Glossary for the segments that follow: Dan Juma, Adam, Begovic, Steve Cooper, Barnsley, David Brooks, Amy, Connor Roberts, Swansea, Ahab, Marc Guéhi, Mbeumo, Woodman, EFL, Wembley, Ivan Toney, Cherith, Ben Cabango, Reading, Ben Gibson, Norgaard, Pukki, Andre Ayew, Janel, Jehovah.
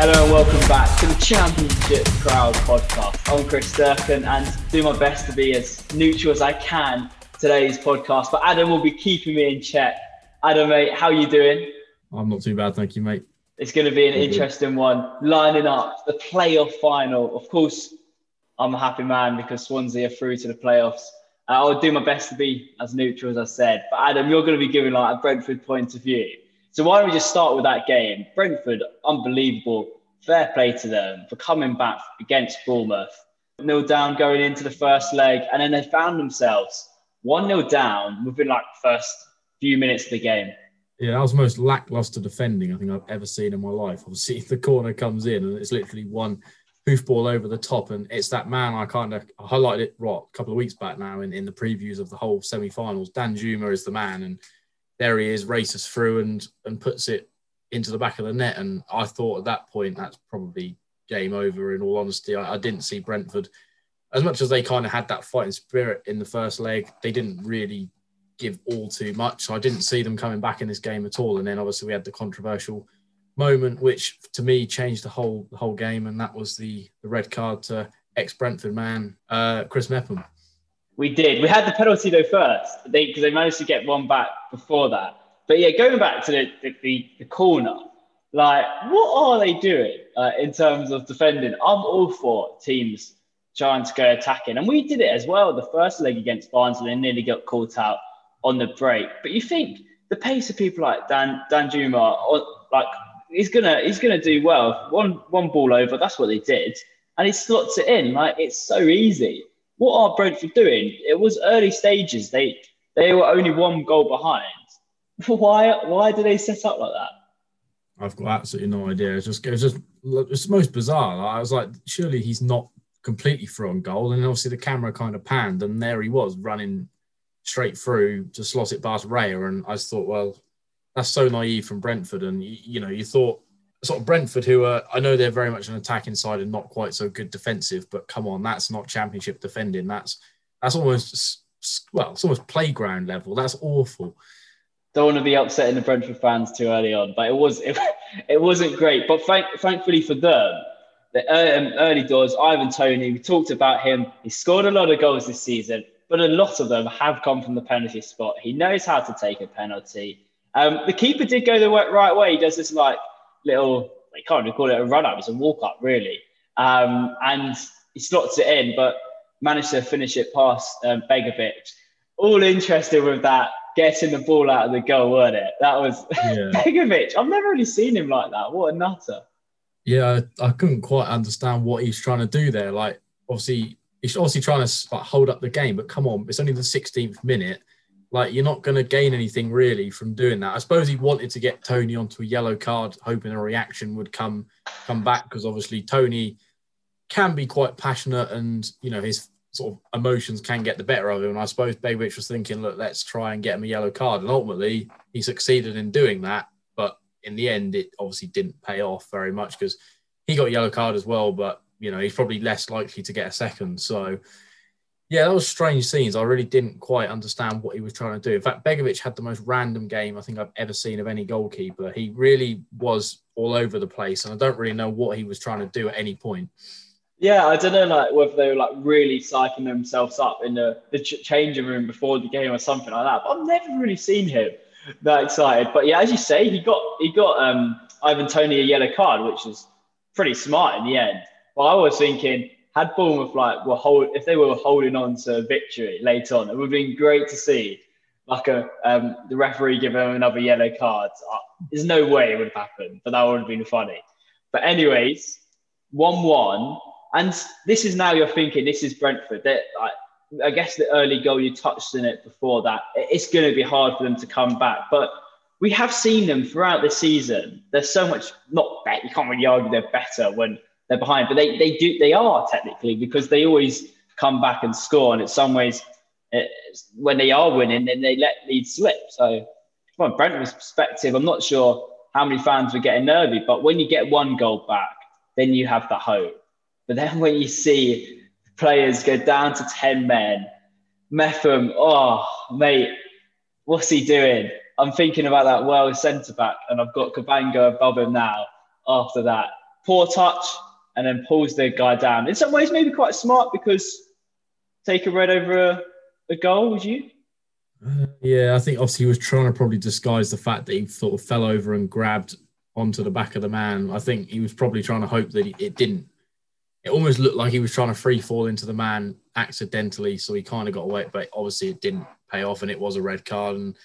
Hello and welcome back to the Championship Crowd podcast. I'm Chris Durkin and do my best to be as neutral as I can today's podcast. But Adam will be keeping me in check. Adam, mate, how are you doing? I'm not too bad, thank you, mate. It's going to be an interesting one, lining up the playoff final. Of course, I'm a happy man because Swansea are through to the playoffs. I'll do my best to be as neutral as I said. But Adam, you're going to be giving like a Brentford point of view. So why don't we just start with that game? Brentford, unbelievable. Fair play to them for coming back against Bournemouth. 0 down going into the first leg. And then they found themselves 1-0 down within like the first few minutes of the game. Yeah, that was the most lacklustre defending I think I've ever seen in my life. Obviously, the corner comes in and it's literally one hoofball over the top. And it's that man I kind of highlighted it a couple of weeks back now in the previews of the whole semi-finals. Dan Juma is the man and there he is, races through and puts it into the back of the net. And I thought at that point, that's probably game over in all honesty. I didn't see Brentford. As much as they kind of had that fighting spirit in the first leg, they didn't really give all too much. So I didn't see them coming back in this game at all. And then obviously we had the controversial moment, which to me changed the whole game. And that was the red card to ex-Brentford man, Chris Mepham. We did. We had the penalty though first because they managed to get one back before that. But yeah, going back to the corner, like what are they doing in terms of defending? I'm all for teams trying to go attacking. And we did it as well. The first leg against Barnsley, they nearly got caught out on the break. But you think the pace of people like Dan Juma, like he's gonna do well. One ball over, that's what they did. And he slots it in. Like it's so easy. What are Brentford doing? It was early stages. They were only one goal behind. Why do they set up like that? I've got absolutely no idea. It's the most bizarre. I was like, surely he's not completely through on goal. And obviously the camera kind of panned and there he was running straight through to slot it past Raya. And I just thought, well, that's so naive from Brentford. And, you thought sort of Brentford, who are, I know they're very much an attacking side and not quite so good defensive, but come on, that's not championship defending. That's almost, well, it's almost playground level. That's awful. Don't want to be upsetting the Brentford fans too early on, but it wasn't great. But thankfully for them, the early doors, Ivan Toney, we talked about him. He scored a lot of goals this season, but a lot of them have come from the penalty spot. He knows how to take a penalty. The keeper did go the right way. He does this like, little, they can't really call it a run-up, it's a walk-up, really. And he slots it in, but managed to finish it past Begovic. All interested with that, getting the ball out of the goal, weren't it? That was Begovic. I've never really seen him like that. What a nutter. Yeah, I couldn't quite understand what he's trying to do there. Like, obviously, he's obviously trying to like, hold up the game, but come on, it's only the 16th minute. Like, you're not going to gain anything, really, from doing that. I suppose he wanted to get Toney onto a yellow card, hoping a reaction would come back, because obviously Toney can be quite passionate and, his sort of emotions can get the better of him. And I suppose Begovic was thinking, look, let's try and get him a yellow card. And ultimately, he succeeded in doing that. But in the end, it obviously didn't pay off very much because he got a yellow card as well. But, he's probably less likely to get a second. So... yeah, that was strange scenes. I really didn't quite understand what he was trying to do. In fact, Begovic had the most random game I think I've ever seen of any goalkeeper. He really was all over the place, and I don't really know what he was trying to do at any point. Yeah, I don't know whether they were really psyching themselves up in the changing room before the game or something like that. But I've never really seen him that excited. But yeah, as you say, he got Ivan Toney a yellow card, which is pretty smart in the end. But I was thinking, had Bournemouth if they were holding on to victory late on, it would have been great to see the referee give them another yellow card. There's no way it would have happened, but that would have been funny. But anyways, 1-1, and this is now you're thinking this is Brentford. I guess the early goal you touched on it before that, it's going to be hard for them to come back. But we have seen them throughout the season. They're so much not better. You can't really argue they're better when they're behind, but they are technically because they always come back and score. And in some ways, when they are winning, then they let lead slip. So from Brentford's perspective, I'm not sure how many fans were getting nervy, but when you get one goal back, then you have that hope. But then when you see players go down to 10 men, Mepham, oh, mate, what's he doing? I'm thinking about that Welsh centre-back and I've got Cabango above him now after that. poor touch, and then pulls the guy down. In some ways, maybe quite smart, because take a red over a goal, would you? Yeah, I think obviously he was trying to probably disguise the fact that he sort of fell over and grabbed onto the back of the man. I think he was probably trying to hope that it didn't. It almost looked like he was trying to free fall into the man accidentally, so he kind of got away, but obviously it didn't pay off, and it was a red card and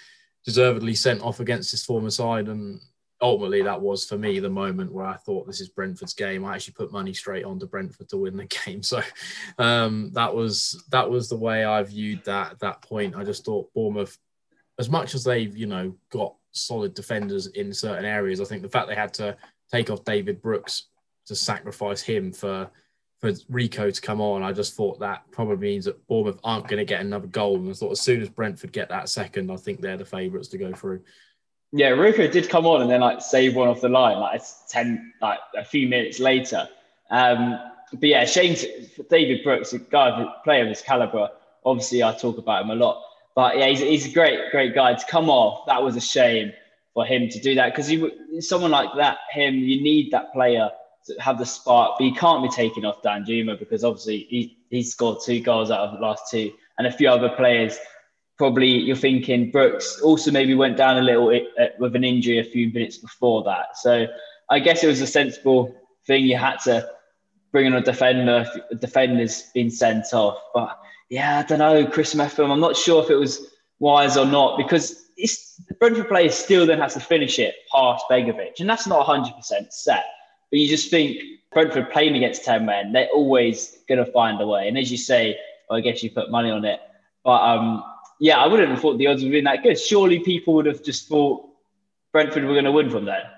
deservedly sent off against his former side. And ultimately, that was, for me, the moment where I thought, this is Brentford's game. I actually put money straight onto Brentford to win the game. So that was the way I viewed that at that point. I just thought Bournemouth, as much as they've, you know, got solid defenders in certain areas, I think the fact they had to take off David Brooks to sacrifice him for Rico to come on, I just thought that probably means that Bournemouth aren't going to get another goal. And I thought as soon as Brentford get that second, I think they're the favourites to go through. Yeah, Rico did come on and then save one off the line a few minutes later. But yeah, shame for David Brooks, a player of his calibre. Obviously, I talk about him a lot. But yeah, he's a great guy to come off. That was a shame for him to do that, because someone like that, you need that player to have the spark. But he can't be taken off Dan Juma, because obviously he scored 2 goals out of the last 2, and a few other players. Probably you're thinking Brooks also maybe went down a little with an injury a few minutes before that. So I guess it was a sensible thing. You had to bring on a defender. The defender's been sent off. But yeah, I don't know, Chris Mepham, I'm not sure if it was wise or not, because the Brentford player still then has to finish it past Begovic. And that's not 100% set. But you just think Brentford playing against 10 men, they're always going to find a way. And as you say, well, I guess you put money on it. But yeah, I wouldn't have thought the odds would have been that good. Surely people would have just thought Brentford were going to win from there.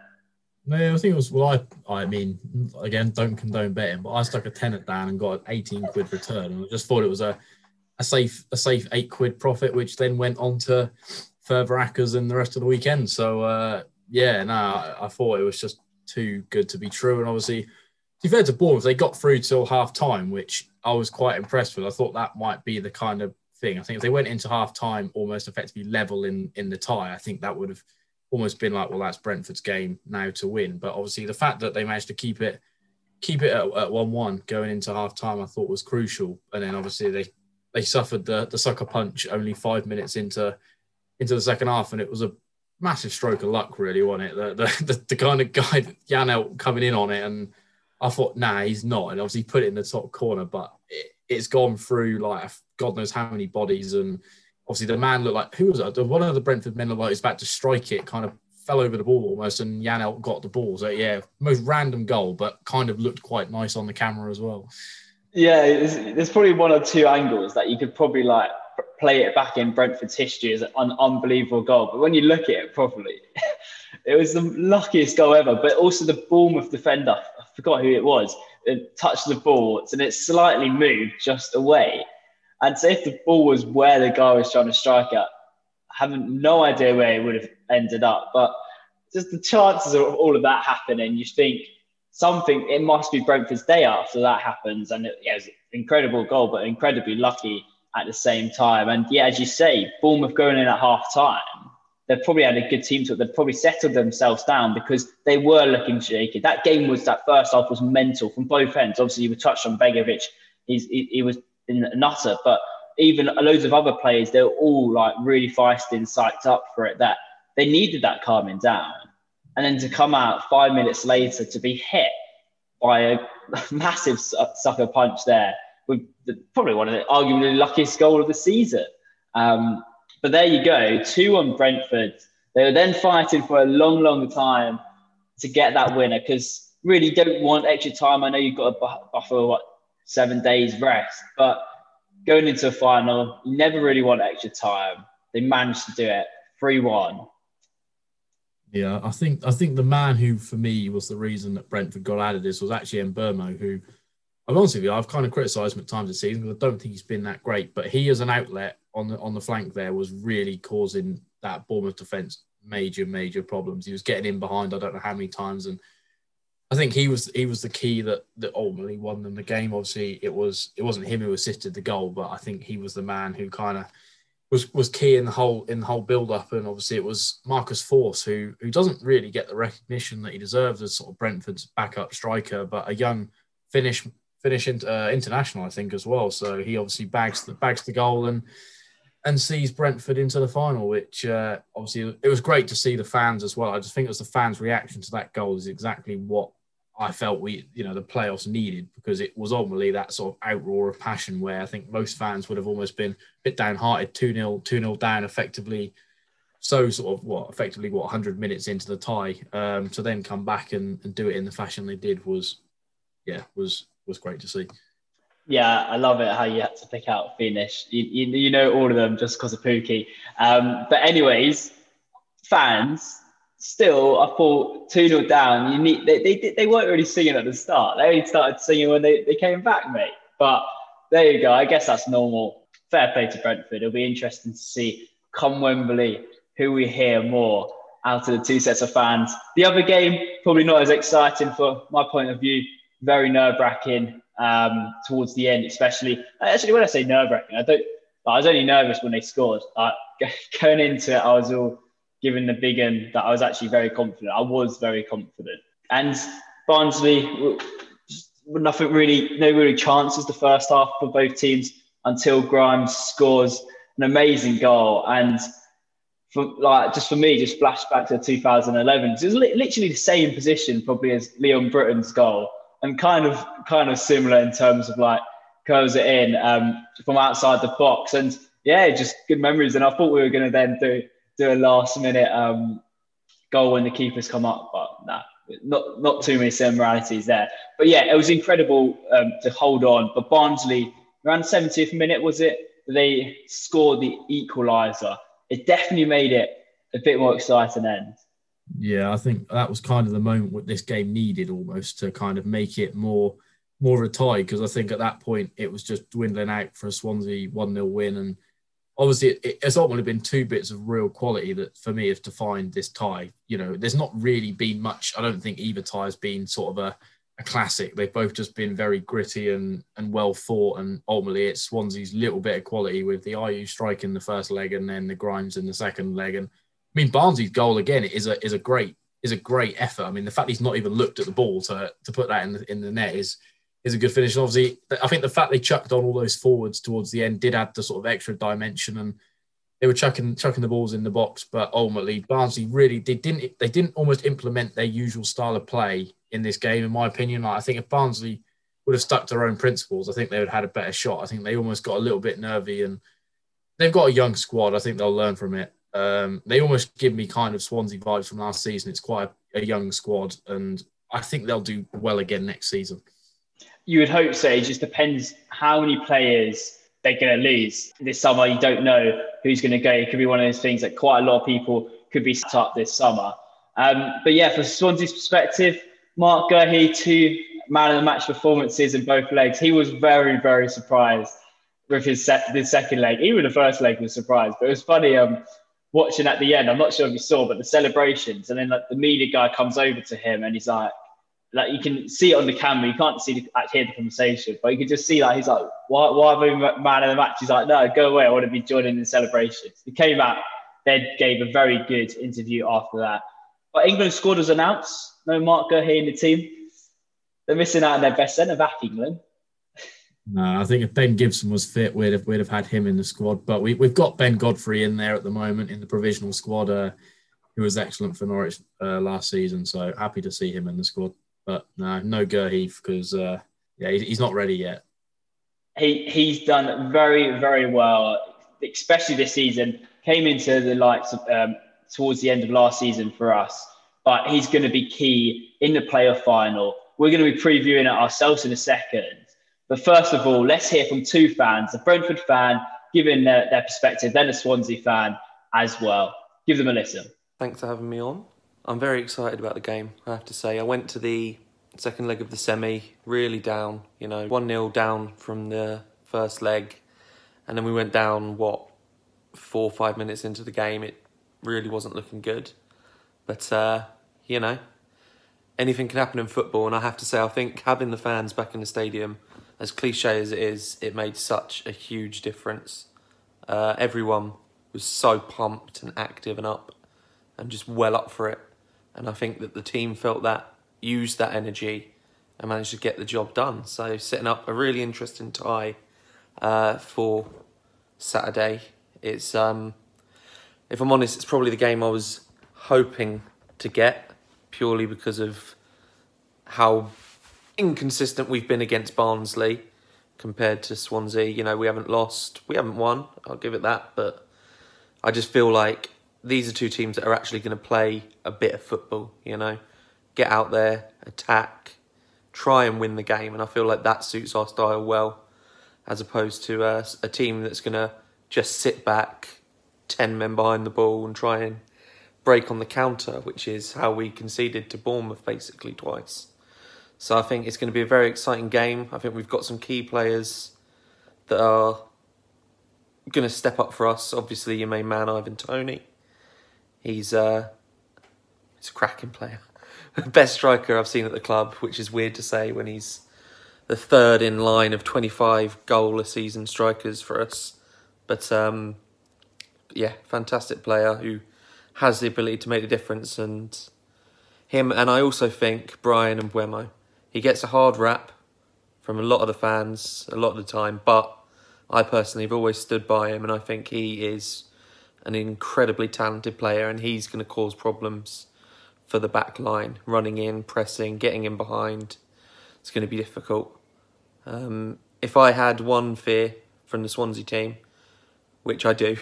No, I think it was, I mean, again, don't condone betting, but I stuck a tenner down and got an 18 quid return. And I just thought it was a safe 8 quid profit, which then went on to further acres and the rest of the weekend. So, I thought it was just too good to be true. And obviously, to be fair to Bournemouth, they got through till half time, which I was quite impressed with. I thought that might be the kind of thing. I think if they went into half time almost effectively level in the tie, I think that would have almost been like, well, that's Brentford's game now to win. But obviously the fact that they managed to keep it at 1-1 going into half time, I thought was crucial. And then obviously they suffered the sucker punch only 5 minutes into the second half, and it was a massive stroke of luck, really, wasn't it? The kind of guy that Janel coming in on it, and I thought, nah, he's not, and obviously put it in the top corner, but it's gone through like God knows how many bodies. And obviously the man looked like, who was it? One of the Brentford men looked like he was about to strike it, kind of fell over the ball almost, and Janel got the ball. So yeah, most random goal, but kind of looked quite nice on the camera as well. Yeah, there's probably 1 or 2 angles that you could probably play it back in Brentford's history as an unbelievable goal. But when you look at it properly, it was the luckiest goal ever. But also the Bournemouth defender, I forgot who it was, it touched the ball and it slightly moved just away. And so if the ball was where the guy was trying to strike at, I have no idea where it would have ended up. But just the chances of all of that happening, you think it must be Brentford's day after that happens. And it was an incredible goal, but incredibly lucky at the same time. And yeah, as you say, Bournemouth going in at half time, they've probably had a good team to it. They've probably settled themselves down because they were looking shaky. That first half was mental from both ends. Obviously, you touched on Begovic. He was an utter, but even loads of other players, they were all really feisty and psyched up for it, that they needed that calming down. And then to come out 5 minutes later to be hit by a massive sucker punch there with probably one of the arguably luckiest goal of the season. But there you go, 2-1 Brentford. They were then fighting for a long, long time to get that winner, because really don't want extra time. I know you've got to buffer 7 days rest, but going into a final, you never really want extra time. They managed to do it, 3-1. Yeah, I think the man who, for me, was the reason that Brentford got out of this was actually Mbeumo, who, I'm honest with you, I've kind of criticised him at times this season because I don't think he's been that great, but he as an outlet on the flank there was really causing that Bournemouth defence major problems. He was getting in behind I don't know how many times, and I think he was the key that ultimately won them the game. Obviously, it wasn't him who assisted the goal, but I think he was the man who kind of was key in the whole build up, and obviously it was Marcus Forss who doesn't really get the recognition that he deserves as sort of Brentford's backup striker, but a young Finnish international, I think, as well. So he obviously bags the goal and sees Brentford into the final, which obviously it was great to see the fans as well. I just think it was the fans' reaction to that goal is exactly what I felt the playoffs needed, because it was ultimately that sort of outroar of passion where I think most fans would have almost been a bit downhearted, 2-0 down effectively. So sort of 100 minutes into the tie, to then come back and do it in the fashion they did was great to see. Yeah, I love it how you had to pick out Finnish. You know all of them just because of Pukki. But anyways, fans... Still, I thought 2-0 down. They weren't really singing at the start. They only started singing when they came back, mate. But there you go. I guess that's normal. Fair play to Brentford. It'll be interesting to see come Wembley who we hear more out of the two sets of fans. The other game, probably not as exciting from my point of view. Very nerve-wracking towards the end, especially. Actually, when I say nerve-wracking, I was only nervous when they scored. Going into it, I was all... given the big end that I was actually very confident. I was very confident. And Barnsley, no really chances the first half for both teams until Grimes scores an amazing goal. And for me, flashback to 2011. It was literally the same position probably as Leon Britton's goal, and kind of similar in terms of curls it in from outside the box. And yeah, just good memories. And I thought we were going to then do a last-minute goal when the keepers come up, but not too many similarities there. But yeah, it was incredible to hold on. But Barnsley, around the 70th minute, was it? They scored the equaliser. It definitely made it a bit more exciting then. Yeah, I think that was kind of the moment what this game needed almost to kind of make it more of a tie, because I think at that point it was just dwindling out for a Swansea 1-0 win, and obviously, it's ultimately been two bits of real quality that, for me, have defined this tie. You know, there's not really been much. I don't think either tie has been sort of a classic. They've both just been very gritty and well fought. And ultimately, it's Swansea's little bit of quality with the Ayew strike in the first leg and then the Grimes in the second leg. And I mean, Barnsley's goal again is a great effort. I mean, the fact he's not even looked at the ball to put that in the net is a good finish. And obviously, I think the fact they chucked on all those forwards towards the end did add the sort of extra dimension, and they were chucking the balls in the box. But ultimately, Barnsley really didn't almost implement their usual style of play in this game, in my opinion. I think if Barnsley would have stuck to their own principles, I think they would have had a better shot. I think they almost got a little bit nervy, and they've got a young squad. I think they'll learn from it. They almost give me kind of Swansea vibes from last season. It's quite a young squad, and I think they'll do well again next season. You would hope so. It just depends how many players they're going to lose this summer. You don't know who's going to go. It could be one of those things that quite a lot of people could be set up this summer. But yeah, from Swansea's perspective, Marc Guéhi, 2 man-of-the-match performances in both legs. He was very, very surprised with his second leg. Even the first leg was surprised. But it was funny watching at the end. I'm not sure if you saw, but the celebrations. And then the media guy comes over to him and he's like, you can see it on the camera. You can't hear the conversation, but you can just see he's like, why have we man of the match? He's like, no, go away. I want to be joining the celebrations. He came out, then gave a very good interview after that. But England's squad was announced. No Marc Guéhi in the team. They're missing out on their best centre-back, England. No, I think if Ben Gibson was fit, we'd have had him in the squad. But we've got Ben Godfrey in there at the moment in the provisional squad, who was excellent for Norwich last season. So happy to see him in the squad. But no Guéhi, because he's not ready yet. He's done very, very well, especially this season. Came into the lights towards the end of last season for us, but he's going to be key in the playoff final. We're going to be previewing it ourselves in a second. But first of all, let's hear from two fans, a Brentford fan giving their perspective, then a Swansea fan as well. Give them a listen. Thanks for having me on. I'm very excited about the game, I have to say. I went to the second leg of the semi, really down, 1-0 down from the first leg. And then we went down, 4 or 5 minutes into the game. It really wasn't looking good. But, anything can happen in football. And I have to say, I think having the fans back in the stadium, as cliche as it is, it made such a huge difference. Everyone was so pumped and active and up and just well up for it. And I think that the team felt that, used that energy and managed to get the job done. So setting up a really interesting tie for Saturday. It's, if I'm honest, it's probably the game I was hoping to get purely because of how inconsistent we've been against Barnsley compared to Swansea. You know, we haven't lost, we haven't won, I'll give it that, but I just feel like these are two teams that are actually going to play a bit of football, you know, get out there, attack, try and win the game, and I feel like that suits our style well, as opposed to a team that's going to just sit back 10 men behind the ball and try and break on the counter, which is how we conceded to Bournemouth basically twice. So I think it's going to be a very exciting game. I think we've got some key players that are going to step up for us. Obviously, your main man, Ivan Toney. He's a cracking player. Best striker I've seen at the club, which is weird to say when he's the third in line of 25 goal-a-season strikers for us. But, yeah, fantastic player who has the ability to make the difference. And him, and I also think Brian and Mbeumo. He gets a hard rap from a lot of the fans a lot of the time, but I personally have always stood by him, and I think he is an incredibly talented player, and he's going to cause problems for the back line, running in, pressing, getting in behind. It's going to be difficult. If I had one fear from the Swansea team, which I do,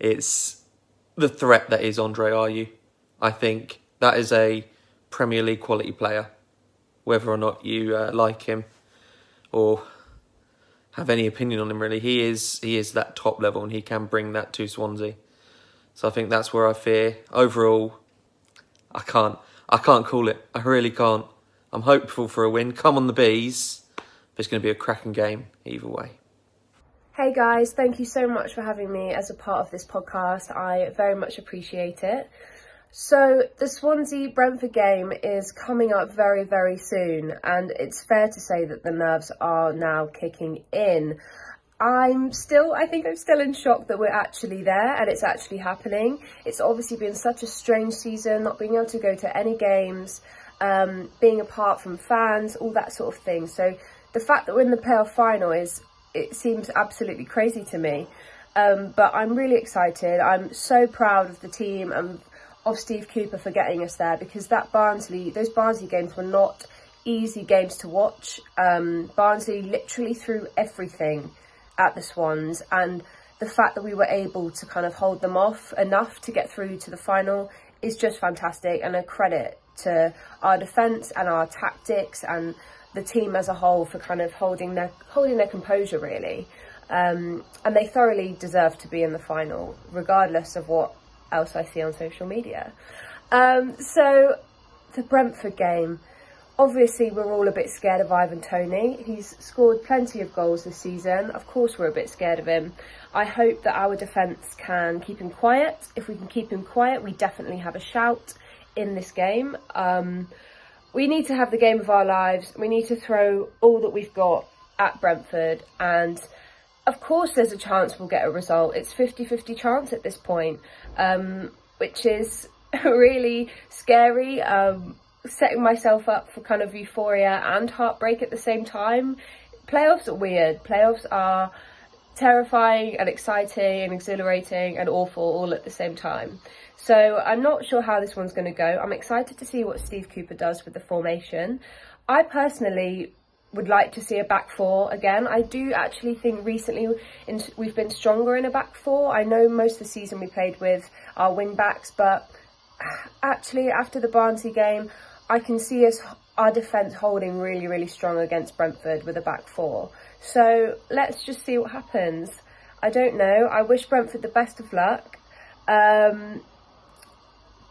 it's the threat that is Andre Ayew. I think that is a Premier League quality player. Whether or not you like him or have any opinion on him, really, he is that top level, and he can bring that to Swansea. So I think that's where I fear. Overall, I can't call it. I really can't. I'm hopeful for a win. Come on the Bees. It's going to be a cracking game either way. Hey guys, thank you so much for having me as a part of this podcast. I very much appreciate it. So the Swansea-Brentford game is coming up very, very soon, and it's fair to say that the nerves are now kicking in. I think I'm still in shock that we're actually there and it's actually happening. It's obviously been such a strange season, not being able to go to any games, being apart from fans, all that sort of thing. So the fact that we're in the playoff final seems absolutely crazy to me. But I'm really excited. I'm so proud of the team and of Steve Cooper for getting us there, because those Barnsley games were not easy games to watch. Barnsley literally threw everything at the Swans, and the fact that we were able to kind of hold them off enough to get through to the final is just fantastic, and a credit to our defence and our tactics and the team as a whole for kind of holding their composure, really. And they thoroughly deserve to be in the final, regardless of what else I see on social media. So the Brentford game, obviously we're all a bit scared of Ivan Toney. He's scored plenty of goals this season. Of course we're a bit scared of him. I hope that our defence can keep him quiet. If we can keep him quiet, we definitely have a shout in this game. We need to have the game of our lives. We need to throw all that we've got at Brentford, and of course there's a chance we'll get a result. It's 50-50 chance at this point, which is really scary, setting myself up for kind of euphoria and heartbreak at the same time. Playoffs are weird. Playoffs are terrifying and exciting and exhilarating and awful all at the same time. So I'm not sure how this one's going to go. I'm excited to see what Steve Cooper does with the formation. I personally would like to see a back four again. I do actually think recently we've been stronger in a back four. I know most of the season we played with our wing backs, but actually after the Barnsley game, I can see our defence holding really, really strong against Brentford with a back four. So let's just see what happens. I don't know. I wish Brentford the best of luck.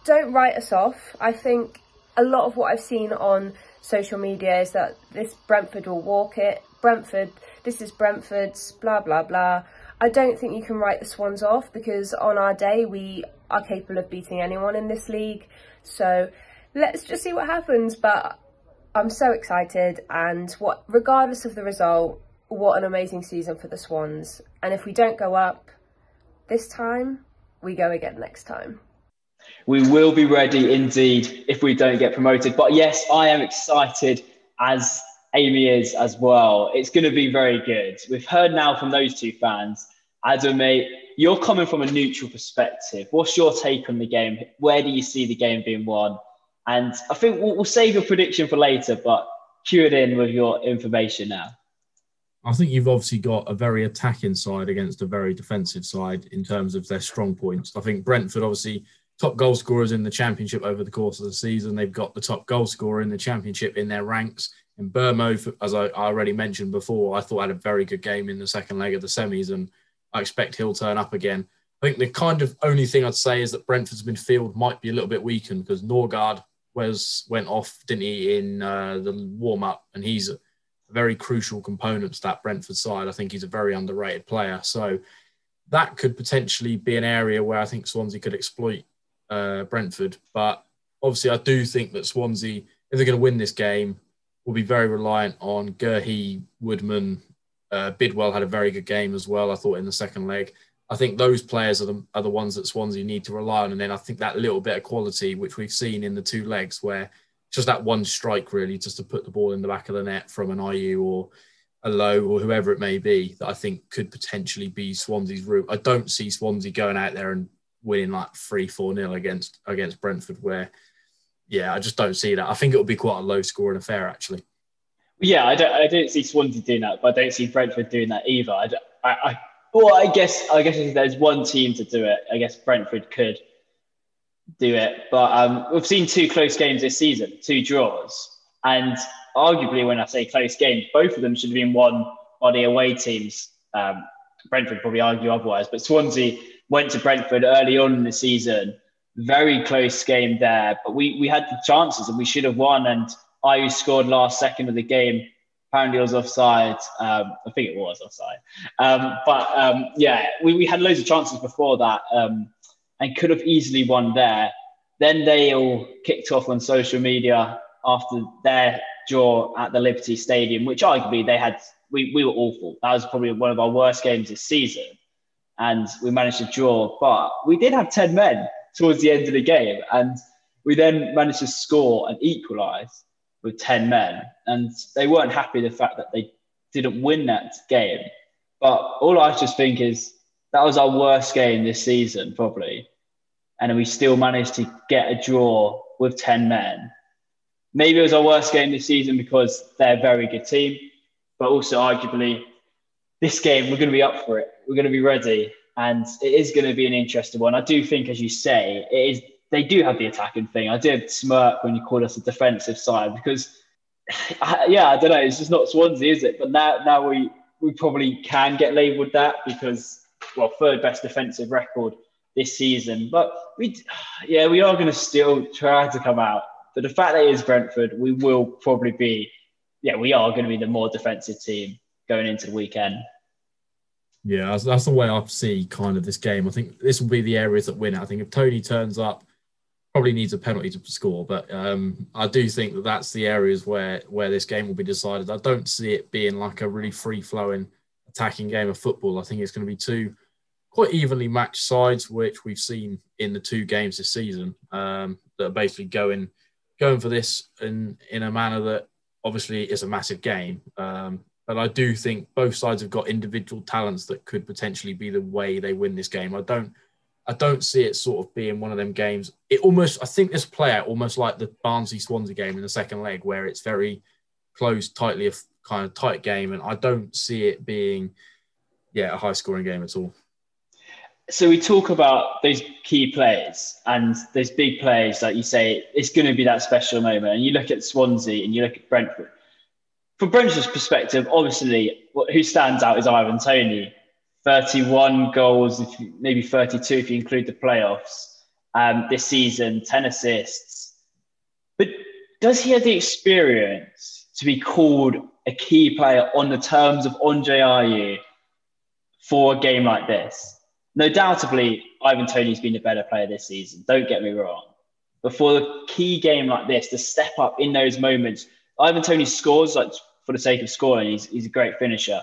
Don't write us off. I think a lot of what I've seen on social media is that this Brentford will walk it. Brentford, this is Brentford's blah blah blah. I don't think you can write the Swans off, because on our day we are capable of beating anyone in this league. So let's just see what happens, but I'm so excited, and regardless of the result, what an amazing season for the Swans. And if we don't go up, this time, we go again next time. We will be ready indeed if we don't get promoted. But yes, I am excited, as Amy is as well. It's going to be very good. We've heard now from those two fans. Adam, mate, you're coming from a neutral perspective. What's your take on the game? Where do you see the game being won? And I think we'll save your prediction for later, but cue it in with your information now. I think you've obviously got a very attacking side against a very defensive side in terms of their strong points. I think Brentford, obviously, top goal scorers in the Championship over the course of the season. They've got the top goal scorer in the Championship in their ranks. And Mbeumo, as I already mentioned before, I thought had a very good game in the second leg of the semis, and I expect he'll turn up again. I think the kind of only thing I'd say is that Brentford's midfield might be a little bit weakened because Norgaard went off, didn't he, in the warm-up, and he's very crucial components to that Brentford side. I think he's a very underrated player. So that could potentially be an area where I think Swansea could exploit Brentford. But obviously I do think that Swansea, if they're going to win this game, will be very reliant on Guéhi, Woodman. Bidwell had a very good game as well, I thought, in the second leg. I think those players are the ones that Swansea need to rely on. And then I think that little bit of quality, which we've seen in the two legs, where just that one strike, really, just to put the ball in the back of the net from an Ayew or a Low or whoever it may be, that I think could potentially be Swansea's route. I don't see Swansea going out there and winning like 3-4-0 against Brentford, where, yeah, I just don't see that. I think it'll be quite a low-scoring affair, actually. Yeah, I don't see Swansea doing that, but I don't see Brentford doing that either. I guess if there's one team to do it, I guess Brentford could do it, but we've seen two close games this season, two draws, and arguably, when I say close games, both of them should have been won by the away teams. Brentford probably argue otherwise, but Swansea went to Brentford early on in the season, very close game there, but we had the chances and we should have won, and Ayew scored last second of the game. Apparently it was offside. I think it was offside. Yeah, we had loads of chances before that, and could have easily won there. Then they all kicked off on social media after their draw at the Liberty Stadium, which arguably we were awful. That was probably one of our worst games this season. And we managed to draw, but we did have 10 men towards the end of the game. And we then managed to score and equalise with 10 men. And they weren't happy with the fact that they didn't win that game. But all I just think is, that was our worst game this season, probably. And we still managed to get a draw with 10 men. Maybe it was our worst game this season because they're a very good team. But also, arguably, this game, we're going to be up for it. We're going to be ready. And it is going to be an interesting one. I do think, as you say, they do have the attacking thing. I did smirk when you called us a defensive side because, yeah, I don't know. It's just not Swansea, is it? But now we probably can get labelled that because... well, third best defensive record this season. But we are going to still try to come out. But the fact that it is Brentford, we will probably be, we are going to be the more defensive team going into the weekend. Yeah, that's the way I see kind of this game. I think this will be the areas that win. I think if Toney turns up, probably needs a penalty to score. But I do think that that's the areas where this game will be decided. I don't see it being like a really free-flowing attacking game of football. I think it's going to be two quite evenly matched sides, which we've seen in the two games this season, that are basically going for this in a manner that obviously is a massive game. But I do think both sides have got individual talents that could potentially be the way they win this game. I don't see it sort of being one of them games. I think this player almost like the Barnsley-Swansea game in the second leg, where it's very close, tightly kind of tight game, and I don't see it being a high-scoring game at all. So we talk about those key players and those big players, like you say, it's going to be that special moment. And you look at Swansea and you look at Brentford. From Brentford's perspective, obviously, who stands out is Ivan Toney. 31 goals, maybe 32 if you include the playoffs, this season, 10 assists. But does he have the experience to be called a key player on the terms of Andre Ayew for a game like this? No doubtably, Ivan Toney's been a better player this season, don't get me wrong. But for a key game like this, to step up in those moments, Ivan Toney scores like for the sake of scoring, he's a great finisher.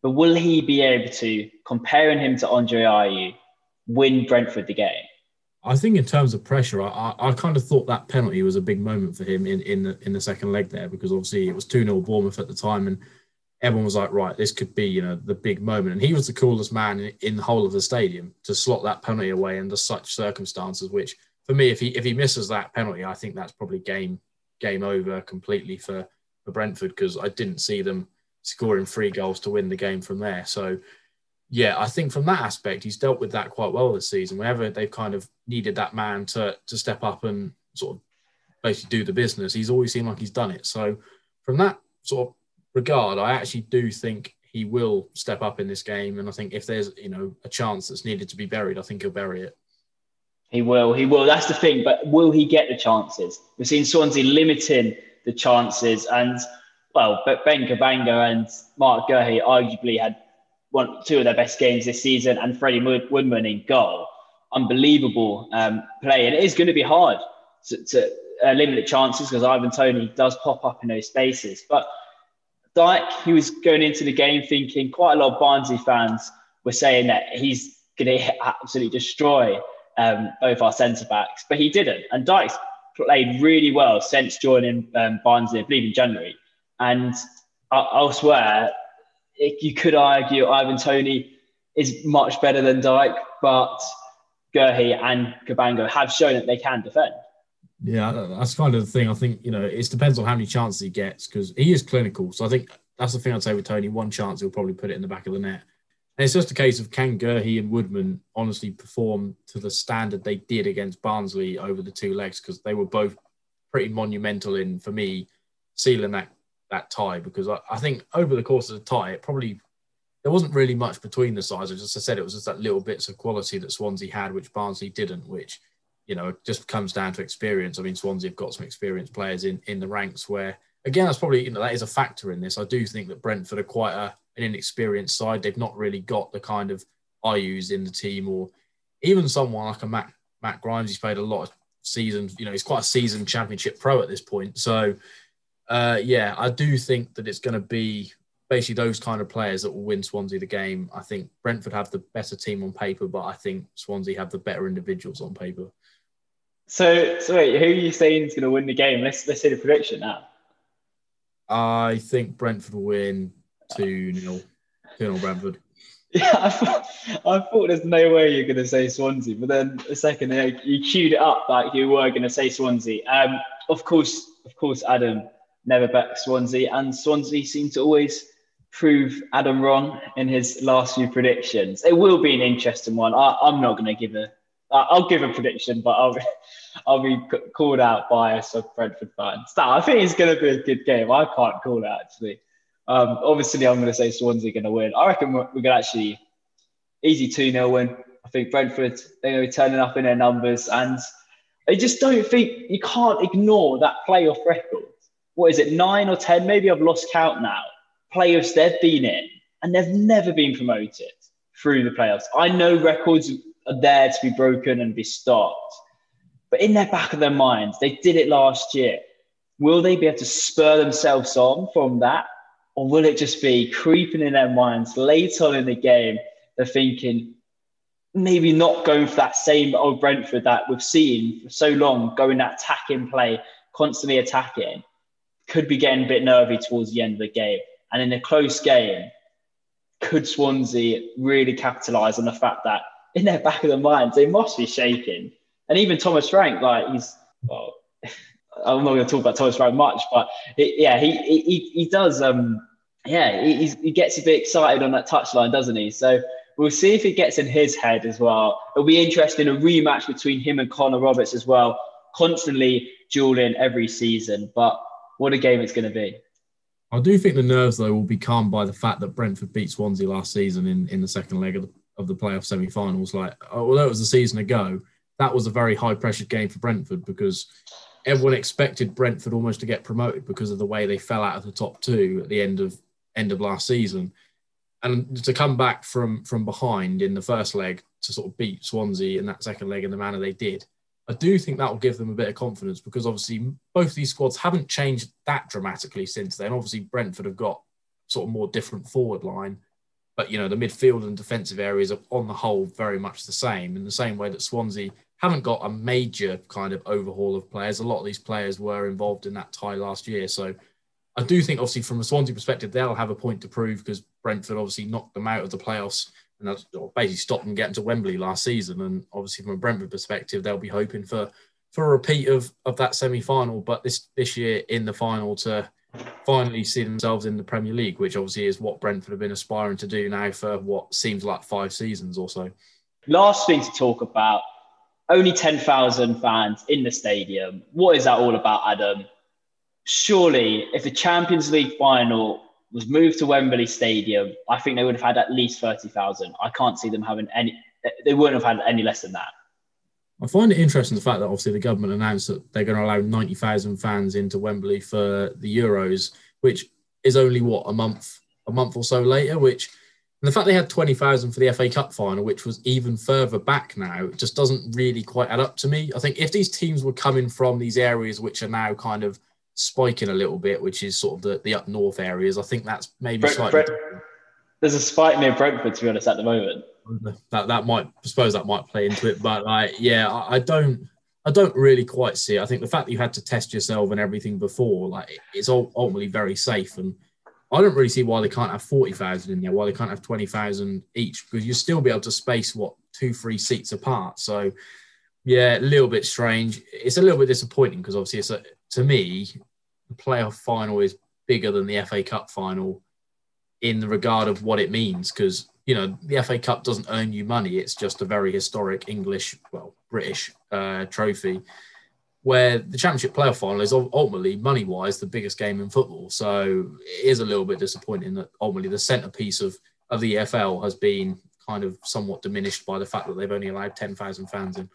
But will he be able to, comparing him to Andre Ayew, win Brentford the game. I think in terms of pressure, I kind of thought that penalty was a big moment for him in the second leg there, because obviously it was 2-0 Bournemouth at the time, and everyone was like, right, this could be, you know, the big moment. And he was the coolest man in the whole of the stadium to slot that penalty away under such circumstances, which for me, if he misses that penalty, I think that's probably game over completely for Brentford, because I didn't see them scoring 3 goals to win the game from there. So, yeah, I think from that aspect, he's dealt with that quite well this season. Whenever they've kind of needed that man to step up and sort of basically do the business, he's always seemed like he's done it. So from that sort of regard, I actually do think he will step up in this game. And I think if there's, you know, a chance that's needed to be buried, I think he'll bury it. He will. That's the thing. But will he get the chances? We've seen Swansea limiting the chances. And, well, but Ben Cabanga and Marc Guéhi arguably had two of their best games this season, and Freddie Woodman in goal. Unbelievable play. And it is going to be hard to limit the chances, because Ivan Toney does pop up in those spaces. But Dyke, he was going into the game thinking, quite a lot of Barnsley fans were saying that he's going to absolutely destroy both our centre-backs, but he didn't. And Dyke's played really well since joining Barnsley, I believe, in January. And I'll swear, you could argue Ivan Toney is much better than Dyke, but Guéhi and Cabango have shown that they can defend. Yeah, that's kind of the thing. I think, you know, it depends on how many chances he gets, because he is clinical. So I think that's the thing I'd say with Toney. One chance, he'll probably put it in the back of the net. And it's just a case of, can Guéhi and Woodman honestly perform to the standard they did against Barnsley over the 2 legs? Because they were both pretty monumental in, for me, sealing that tie, because I think over the course of the tie, it probably, there wasn't really much between the sides. As I said, it was just that little bits of quality that Swansea had, which Barnsley didn't, which, you know, just comes down to experience. I mean, Swansea have got some experienced players in the ranks where, again, that's probably, you know, that is a factor in this. I do think that Brentford are quite an inexperienced side. They've not really got the kind of IUs in the team, or even someone like a Matt Grimes. He's played a lot of seasons, you know, he's quite a seasoned Championship pro at this point. So, yeah, I do think that it's going to be basically those kind of players that will win Swansea the game. I think Brentford have the better team on paper, but I think Swansea have the better individuals on paper. So wait, who are you saying is going to win the game? Let's see the prediction now. I think Brentford will win 2-0. 2-0 Brentford. Yeah, I thought there's no way you're going to say Swansea, but then a second ago, you queued it up like you were going to say Swansea. Of course, Adam never backed Swansea, and Swansea seem to always prove Adam wrong in his last few predictions. It will be an interesting one. I'm not going to give I'll give a prediction, but I'll be called out by us of Brentford fans. No, I think it's going to be a good game. I can't call it, actually. Obviously, I'm going to say Swansea are going to win. I reckon we're going to actually easy 2-0 win. I think Brentford, they're going to be turning up in their numbers, and I just don't think you can't ignore that playoff record. What is it, 9 or 10? Maybe I've lost count now. Playoffs they've been in, and they've never been promoted through the playoffs. I know records are there to be broken and be stopped, but in their back of their minds, they did it last year. Will they be able to spur themselves on from that, or will it just be creeping in their minds late on in the game? They're thinking, maybe not going for that same old Brentford that we've seen for so long, going that attacking play, constantly attacking. Could be getting a bit nervy towards the end of the game. And in a close game, could Swansea really capitalise on the fact that in their back of their minds, they must be shaking? And even Thomas Frank, I'm not going to talk about Thomas Frank much, but he gets a bit excited on that touchline, doesn't he? So we'll see if it gets in his head as well. It'll be interesting, a rematch between him and Connor Roberts as well, constantly dueling every season. But what a game it's going to be. I do think the nerves, though, will be calmed by the fact that Brentford beat Swansea last season in the second leg of the playoff semi-finals. Like, although it was a season ago, that was a very high-pressure game for Brentford, because everyone expected Brentford almost to get promoted because of the way they fell out of the top 2 at the end of last season. And to come back from behind in the first leg to sort of beat Swansea in that second leg in the manner they did, I do think that will give them a bit of confidence, because obviously both these squads haven't changed that dramatically since then. Obviously Brentford have got sort of more different forward line, But, you know, the midfield and defensive areas are on the whole very much the same, in the same way that Swansea haven't got a major kind of overhaul of players. A lot of these players were involved in that tie last year. So I do think, obviously, from a Swansea perspective, they'll have a point to prove, because Brentford obviously knocked them out of the playoffs and that basically stopped them getting to Wembley last season. And obviously, from a Brentford perspective, they'll be hoping for a repeat of that semi-final, but this year in the final, to finally see themselves in the Premier League, which obviously is what Brentford have been aspiring to do now for what seems like 5 seasons or so. Last thing to talk about, only 10,000 fans in the stadium. What is that all about, Adam? Surely, if the Champions League final was moved to Wembley Stadium, I think they would have had at least 30,000. I can't see them having any... They wouldn't have had any less than that. I find it interesting the fact that obviously the government announced that they're going to allow 90,000 fans into Wembley for the Euros, which is only, what, a month or so later, which... And the fact they had 20,000 for the FA Cup final, which was even further back now, it just doesn't really quite add up to me. I think if these teams were coming from these areas which are now kind of spiking a little bit, which is sort of the up north areas, I think that's maybe slightly different. There's a spike near Brentford, to be honest, at the moment. That might play into it, but like, yeah, I don't really quite see it. I think the fact that you had to test yourself and everything before, like, it's ultimately very safe, and I don't really see why they can't have 40,000 in there, why they can't have 20,000 each, because you'll still be able to space, what, 2-3 seats apart. So, yeah, a little bit strange. It's a little bit disappointing because, obviously, to me, the playoff final is bigger than the FA Cup final in the regard of what it means, because, you know, the FA Cup doesn't earn you money. It's just a very historic British trophy, where the Championship playoff final is ultimately, money-wise, the biggest game in football. So it is a little bit disappointing that ultimately the centrepiece of the EFL has been kind of somewhat diminished by the fact that they've only allowed 10,000 fans in.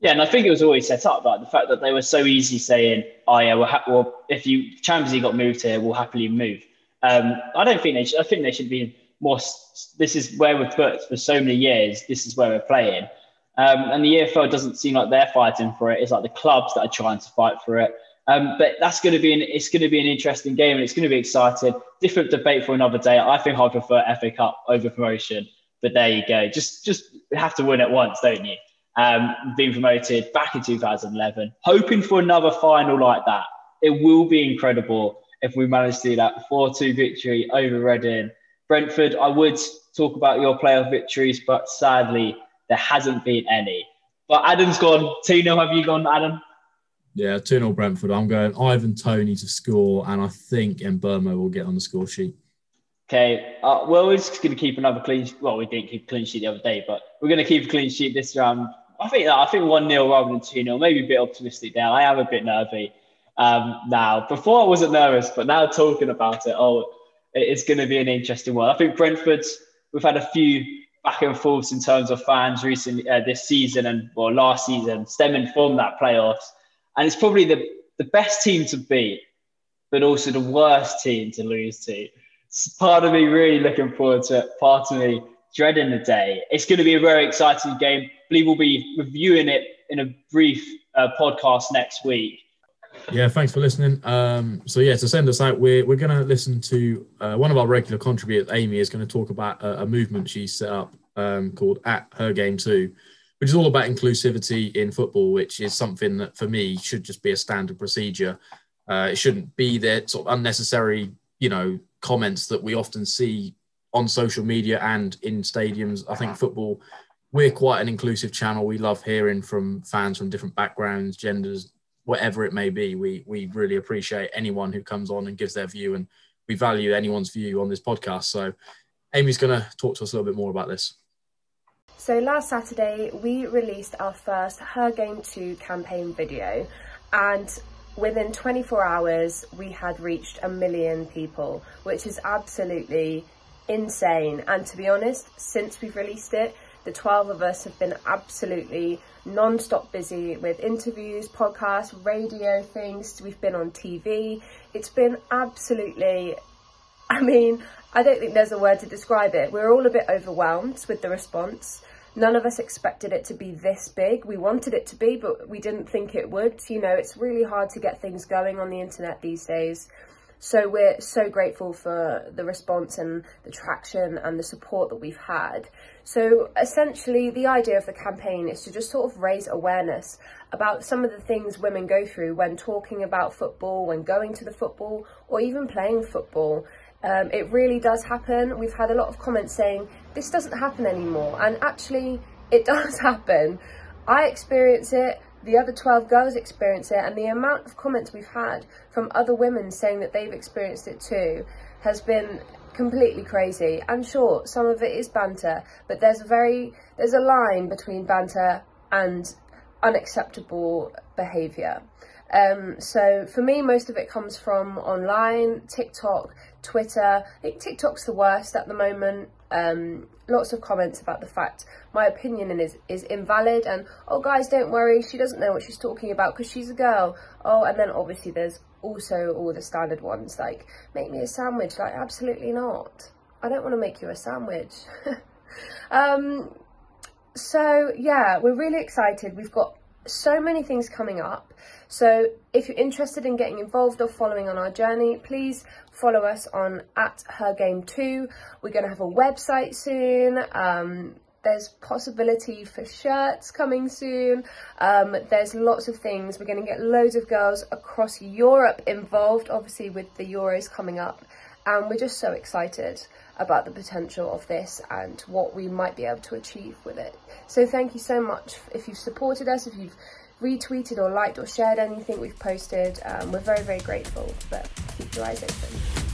Yeah, and I think it was always set up, like, the fact that they were so easy saying, oh, yeah, well if you Champions League got moved here, we'll happily move. I think they should be more... This is where we've put for so many years. This is where we're playing. And the EFL doesn't seem like they're fighting for it. It's like the clubs that are trying to fight for it. But that's going to be an interesting game, and it's going to be exciting. Different debate for another day. I think I prefer FA Cup over promotion, but there you go. Just have to win it once, don't you? Being promoted back in 2011, hoping for another final like that. It will be incredible if we manage to do that. 4-2 victory over Reading. Brentford, I would talk about your playoff victories, but sadly, there hasn't been any. But Adam's gone. 2-0, have you gone, Adam? Yeah, 2-0 Brentford. I'm going Ivan Toney to score, and I think Mbeumo will get on the score sheet. Okay. Well, we're just going to keep another clean sheet. Well, we didn't keep a clean sheet the other day, but we're going to keep a clean sheet this round. I think 1-0 rather than 2-0. Maybe a bit optimistic there. I am a bit nervy now. Before I wasn't nervous, but now talking about it, it's going to be an interesting one. I think Brentford's, we've had a few back and forth in terms of fans recently this season and last season, stemming from that playoffs. And it's probably the best team to beat, but also the worst team to lose to. So part of me really looking forward to it, part of me dreading the day. It's going to be a very exciting game. I believe we'll be reviewing it in a brief podcast next week. Yeah, thanks for listening. To send us out, we're going to listen to one of our regular contributors, Amy, is going to talk about a movement she set up called Her Game Too, which is all about inclusivity in football, which is something that, for me, should just be a standard procedure. It shouldn't be the sort of unnecessary, you know, comments that we often see on social media and in stadiums. I think football, we're quite an inclusive channel. We love hearing from fans from different backgrounds, genders, whatever it may be. We really appreciate anyone who comes on and gives their view, and we value anyone's view on this podcast. So Amy's going to talk to us a little bit more about this. So last Saturday, we released our first Her Game 2 campaign video, and within 24 hours, we had reached 1 million people, which is absolutely insane. And to be honest, since we've released it, the 12 of us have been absolutely non-stop busy with interviews, podcasts, radio things. We've been on TV. It's been absolutely, I mean, I don't think there's a word to describe it. We're all a bit overwhelmed with the response. None of us expected it to be this big. We wanted it to be, but we didn't think it would. You know, it's really hard to get things going on the internet these days. So we're so grateful for the response and the traction and the support that we've had. So essentially the idea of the campaign is to just sort of raise awareness about some of the things women go through when talking about football, when going to the football, or even playing football. It really does happen. We've had a lot of comments saying this doesn't happen anymore, and actually it does happen. I experience it, the other 12 girls experience it, and the amount of comments we've had from other women saying that they've experienced it too has been completely crazy. And sure, some of it is banter, but there's a line between banter and unacceptable behaviour. So for me, most of it comes from online, TikTok, Twitter. I think TikTok's the worst at the moment. Lots of comments about the fact my opinion is invalid, and oh guys, don't worry, she doesn't know what she's talking about because she's a girl. Oh, and then obviously there's also all the standard ones like, make me a sandwich. Like, absolutely not, I don't want to make you a sandwich. So yeah, we're really excited. We've got so many things coming up, so if you're interested in getting involved or following on our journey, please follow us on @HerGameToo. We're going to have a website soon. There's possibility for shirts coming soon. There's lots of things. We're going to get loads of girls across Europe involved, obviously with the Euros coming up, and we're just so excited about the potential of this and what we might be able to achieve with it. So thank you so much if you've supported us, if you've retweeted or liked or shared anything we've posted. We're very, very grateful, but keep your eyes open.